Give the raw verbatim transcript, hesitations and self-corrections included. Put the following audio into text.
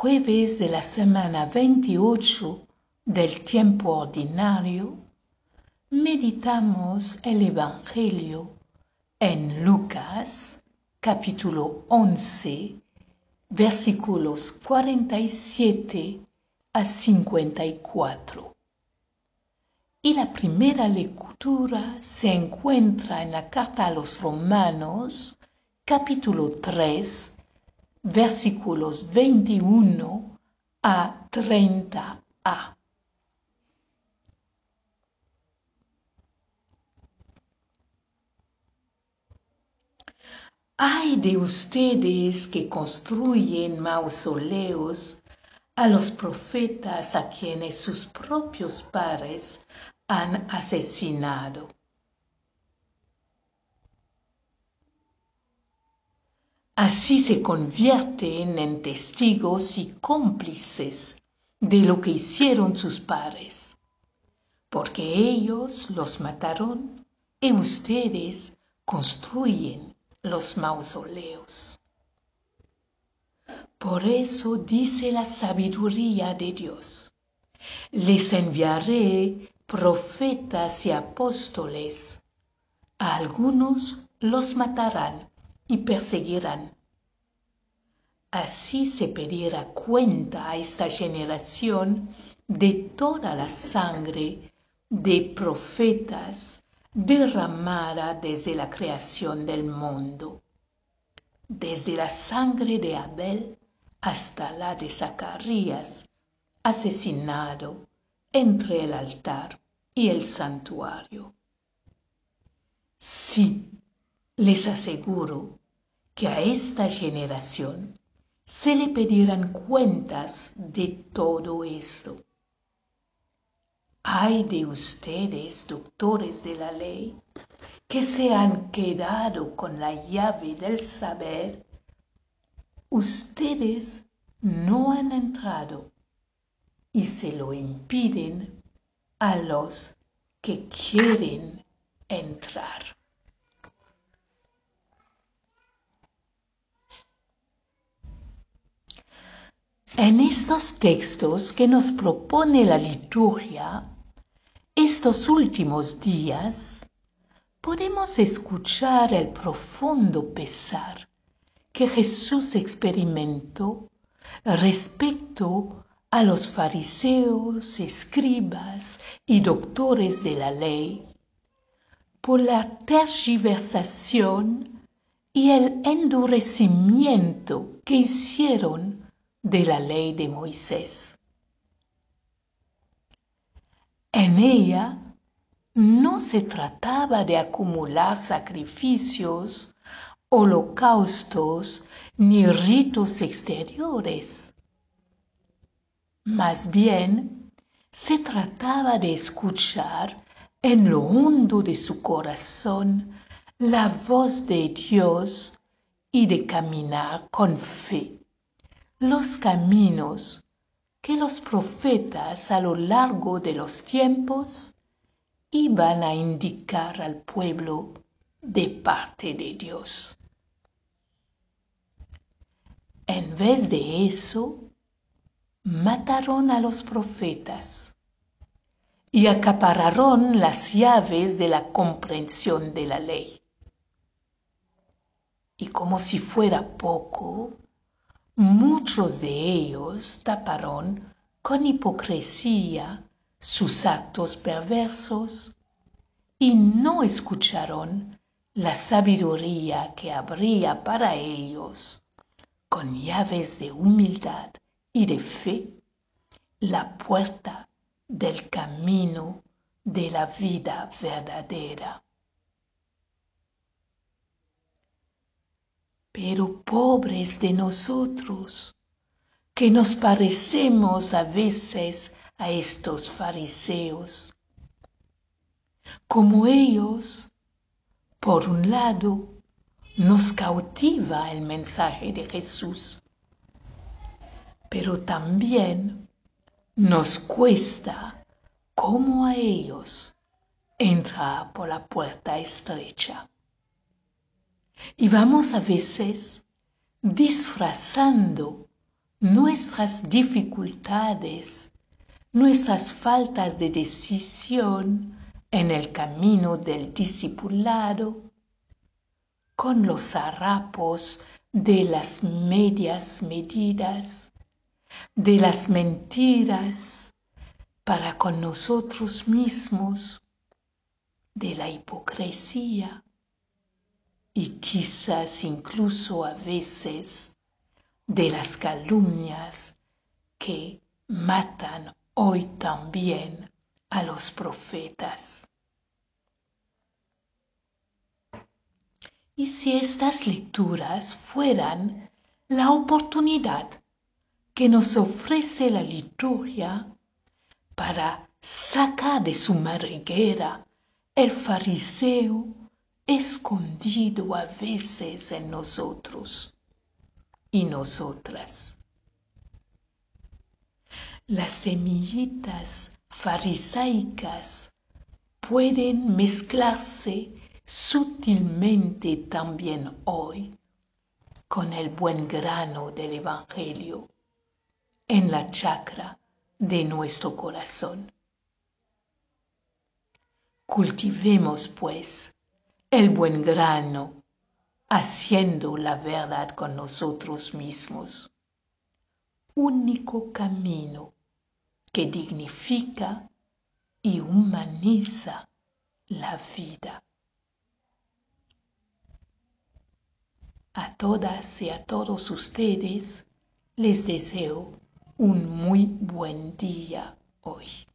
jueves de la semana veintiocho del tiempo ordinario, meditamos el Evangelio en Lucas, capítulo once, versículos cuarenta y siete a cincuenta y cuatro. Y la primera lectura se encuentra en la carta a los Romanos, capítulo tres, versículos veintiuno a treinta a. Ay de ustedes que construyen mausoleos a los profetas a quienes sus propios padres han asesinado. Así se convierten en testigos y cómplices de lo que hicieron sus padres, porque ellos los mataron y ustedes construyen los mausoleos. Por eso dice la sabiduría de Dios: les enviaré profetas y apóstoles, a algunos los matarán y perseguirán. Así se pedirá cuenta a esta generación de toda la sangre de profetas derramada desde la creación del mundo, desde la sangre de Abel hasta la de Zacarías, asesinado entre el altar y el santuario. Sí, les aseguro que a esta generación se le pedirán cuentas de todo esto. Ay de ustedes, doctores de la ley, que se han quedado con la llave del saber. Ustedes no han entrado y se lo impiden a los que quieren entrar. En estos textos que nos propone la liturgia, estos últimos días, podemos escuchar el profundo pesar que Jesús experimentó respecto a los fariseos, escribas y doctores de la ley por la tergiversación y el endurecimiento que hicieron de la ley de Moisés. En ella no se trataba de acumular sacrificios, holocaustos ni ritos exteriores. Más bien, se trataba de escuchar en lo hondo de su corazón la voz de Dios y de caminar con fe los caminos que los profetas a lo largo de los tiempos iban a indicar al pueblo de parte de Dios. En vez de eso, mataron a los profetas y acapararon las llaves de la comprensión de la ley. Y como si fuera poco, muchos de ellos taparon con hipocresía sus actos perversos y no escucharon la sabiduría que habría para ellos, con llaves de humildad y de fe, la puerta del camino de la vida verdadera. Pero pobres de nosotros, que nos parecemos a veces a estos fariseos. Como ellos, por un lado, nos cautiva el mensaje de Jesús, pero también nos cuesta, como a ellos, entrar por la puerta estrecha. Y vamos a veces disfrazando nuestras dificultades, nuestras faltas de decisión en el camino del discipulado, con los harapos de las medias medidas, de las mentiras para con nosotros mismos, de la hipocresía y quizás incluso a veces de las calumnias que matan hoy también a los profetas. Y si estas lecturas fueran la oportunidad que nos ofrece la liturgia para sacar de su madriguera el fariseo escondido a veces en nosotros y nosotras. Las semillitas farisaicas pueden mezclarse sutilmente también hoy con el buen grano del Evangelio en la chacra de nuestro corazón. Cultivemos, pues, el buen grano, haciendo la verdad con nosotros mismos, único camino que dignifica y humaniza la vida. A todas y a todos ustedes les deseo un muy buen día hoy.